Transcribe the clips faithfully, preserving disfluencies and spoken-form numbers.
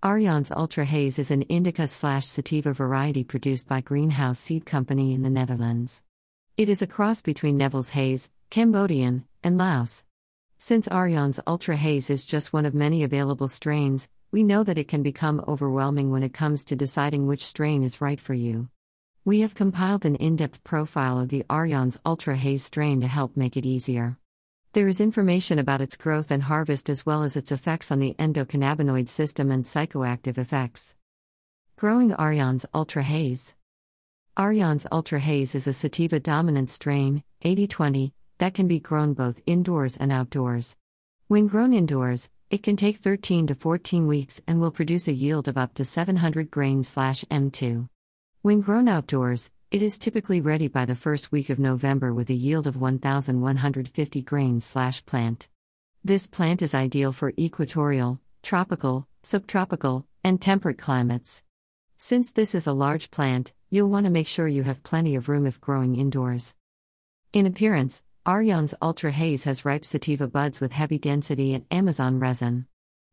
Arjan's Ultra Haze is an indica-slash-sativa variety produced by Greenhouse Seed Company in the Netherlands. It is a cross between Neville's Haze, Cambodian, and Laos. Since Arjan's Ultra Haze is just one of many available strains, we know that it can become overwhelming when it comes to deciding which strain is right for you. We have compiled an in-depth profile of the Arjan's Ultra Haze strain to help make it easier. There is information about its growth and harvest as well as its effects on the endocannabinoid system and psychoactive effects. Growing Arjan's Ultra Haze. Arjan's Ultra Haze is a sativa-dominant strain, eighty twenty, that can be grown both indoors and outdoors. When grown indoors, it can take thirteen to fourteen weeks and will produce a yield of up to seven hundred grains M two. When grown outdoors, it is typically ready by the first week of November with a yield of one thousand one hundred fifty grains per plant. This plant is ideal for equatorial, tropical, subtropical, and temperate climates. Since this is a large plant, you'll want to make sure you have plenty of room if growing indoors. In appearance, Arjan's Ultra Haze has ripe sativa buds with heavy density and Amazon resin.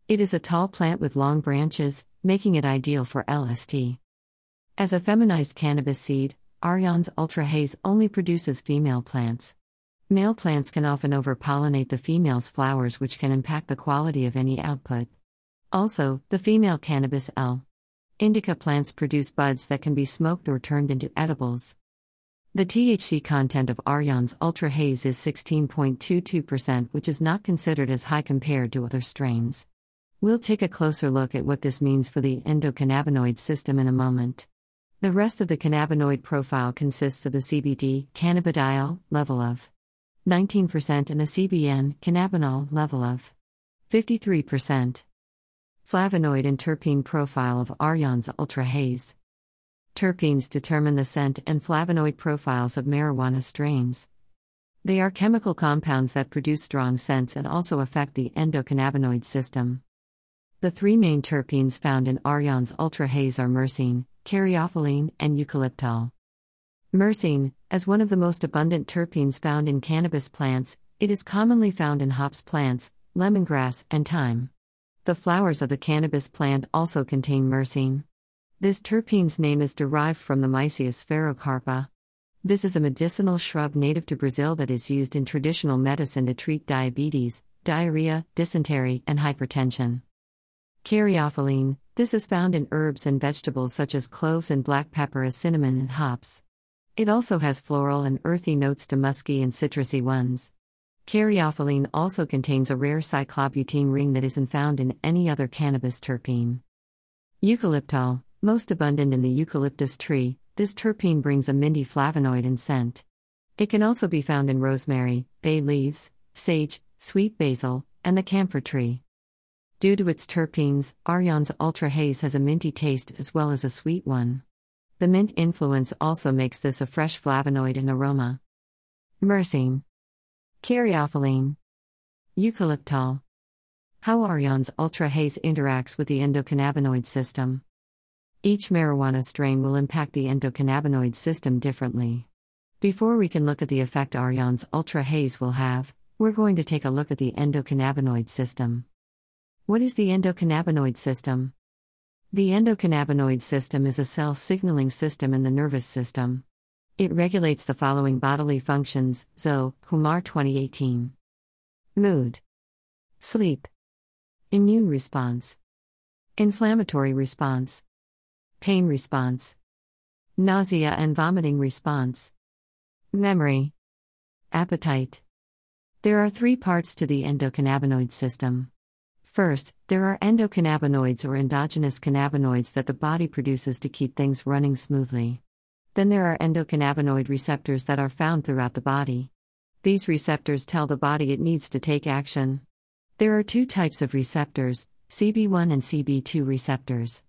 It is a tall plant with long branches, making it ideal for L S D. As a feminized cannabis seed, Arjan's Ultra Haze only produces female plants. Male plants can often overpollinate the female's flowers, which can impact the quality of any output. Also, the female cannabis L. indica plants produce buds that can be smoked or turned into edibles. The T H C content of Arjan's Ultra Haze is sixteen point two two percent, which is not considered as high compared to other strains. We'll take a closer look at what this means for the endocannabinoid system in a moment. The rest of the cannabinoid profile consists of a C B D, cannabidiol, level of nineteen percent and a C B N, cannabinol, level of fifty-three percent. Flavonoid and terpene profile of Arjan's Ultra Haze. Terpenes determine the scent and flavonoid profiles of marijuana strains. They are chemical compounds that produce strong scents and also affect the endocannabinoid system. The three main terpenes found in Arjan's Ultra Haze are myrcene, caryophyllene, and eucalyptol. Myrcene, as one of the most abundant terpenes found in cannabis plants, it is commonly found in hops plants, lemongrass, and thyme. The flowers of the cannabis plant also contain myrcene. This terpene's name is derived from the mycius ferrocarpa. This is a medicinal shrub native to Brazil that is used in traditional medicine to treat diabetes, diarrhea, dysentery, and hypertension. Caryophyllene, this is found in herbs and vegetables such as cloves and black pepper, cinnamon and hops. It also has floral and earthy notes to musky and citrusy ones. Caryophyllene also contains a rare cyclobutene ring that isn't found in any other cannabis terpene. Eucalyptol, most abundant in the eucalyptus tree, this terpene brings a minty flavonoid and scent. It can also be found in rosemary, bay leaves, sage, sweet basil, and the camphor tree. Due to its terpenes, Arjan's Ultra Haze has a minty taste as well as a sweet one. The mint influence also makes this a fresh flavonoid and aroma. Myrcene, caryophyllene, eucalyptol. How Arjan's Ultra Haze interacts with the endocannabinoid system. Each marijuana strain will impact the endocannabinoid system differently. Before we can look at the effect Arjan's Ultra Haze will have, we're going to take a look at the endocannabinoid system. What is the endocannabinoid system? The endocannabinoid system is a cell signaling system in the nervous system. It regulates the following bodily functions, Zoe, Kumar twenty eighteen. Mood, sleep, immune response, inflammatory response, pain response, nausea and vomiting response, memory, appetite. There are three parts to the endocannabinoid system. First, there are endocannabinoids or endogenous cannabinoids that the body produces to keep things running smoothly. Then there are endocannabinoid receptors that are found throughout the body. These receptors tell the body it needs to take action. There are two types of receptors, C B one and C B two receptors.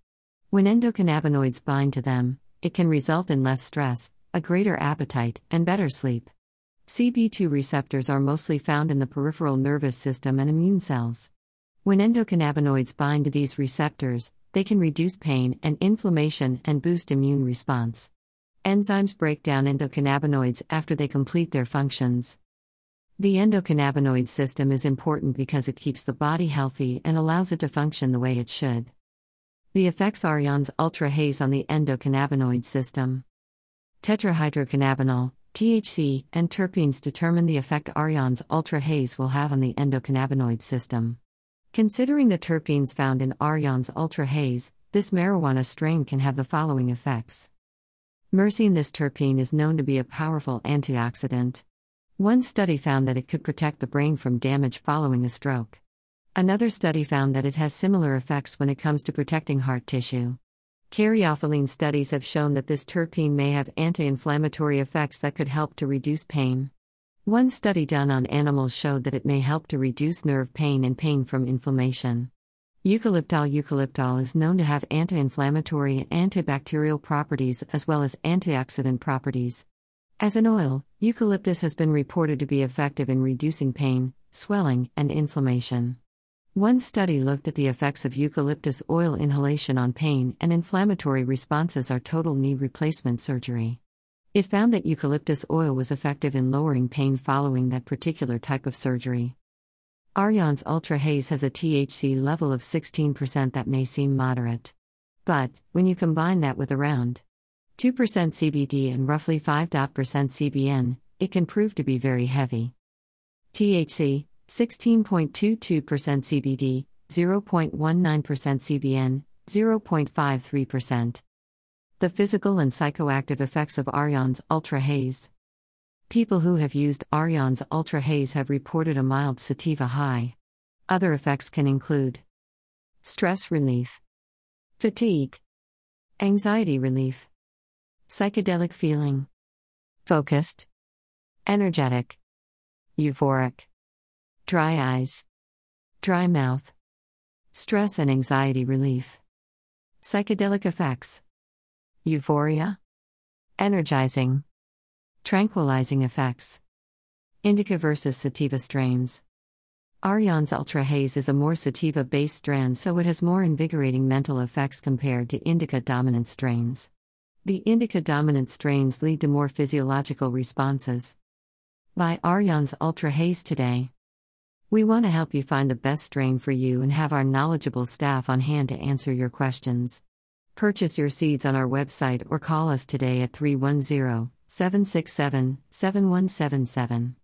When endocannabinoids bind to them, it can result in less stress, a greater appetite, and better sleep. C B two receptors are mostly found in the peripheral nervous system and immune cells. When endocannabinoids bind to these receptors, they can reduce pain and inflammation and boost immune response. Enzymes break down endocannabinoids after they complete their functions. The endocannabinoid system is important because it keeps the body healthy and allows it to function the way it should. The effects Arjan's Ultra Haze on the endocannabinoid system. Tetrahydrocannabinol, T H C, and terpenes determine the effect Arjan's Ultra Haze will have on the endocannabinoid system. Considering the terpenes found in Arjan's Ultra Haze, this marijuana strain can have the following effects. Myrcene. This terpene is known to be a powerful antioxidant. One study found that it could protect the brain from damage following a stroke. Another study found that it has similar effects when it comes to protecting heart tissue. Caryophyllene. Studies have shown that this terpene may have anti-inflammatory effects that could help to reduce pain. One study done on animals showed that it may help to reduce nerve pain and pain from inflammation. Eucalyptol. Eucalyptol is known to have anti-inflammatory and antibacterial properties as well as antioxidant properties. As an oil, eucalyptus has been reported to be effective in reducing pain, swelling, and inflammation. One study looked at the effects of eucalyptus oil inhalation on pain and inflammatory responses or total knee replacement surgery. It found that eucalyptus oil was effective in lowering pain following that particular type of surgery. Arjan's Ultra Haze has a T H C level of sixteen percent that may seem moderate. But, when you combine that with around two percent C B D and roughly five percent C B N, it can prove to be very heavy. T H C, sixteen point two two percent C B D, zero point one nine percent C B N, zero point five three percent. The physical and psychoactive effects of Arjan's Ultra Haze. People who have used Arjan's Ultra Haze have reported a mild sativa high. Other effects can include stress relief, fatigue, anxiety relief, psychedelic feeling, focused, energetic, euphoric, dry eyes, dry mouth, stress and anxiety relief, psychedelic effects, euphoria, energizing, tranquilizing effects. Indica versus sativa strains. Arjan's Ultra Haze is a more sativa-based strand, so it has more invigorating mental effects compared to indica-dominant strains. The indica-dominant strains lead to more physiological responses. Buy Arjan's Ultra Haze today. We want to help you find the best strain for you and have our knowledgeable staff on hand to answer your questions. Purchase your seeds on our website or call us today at three one zero, seven six seven, seven one seven seven.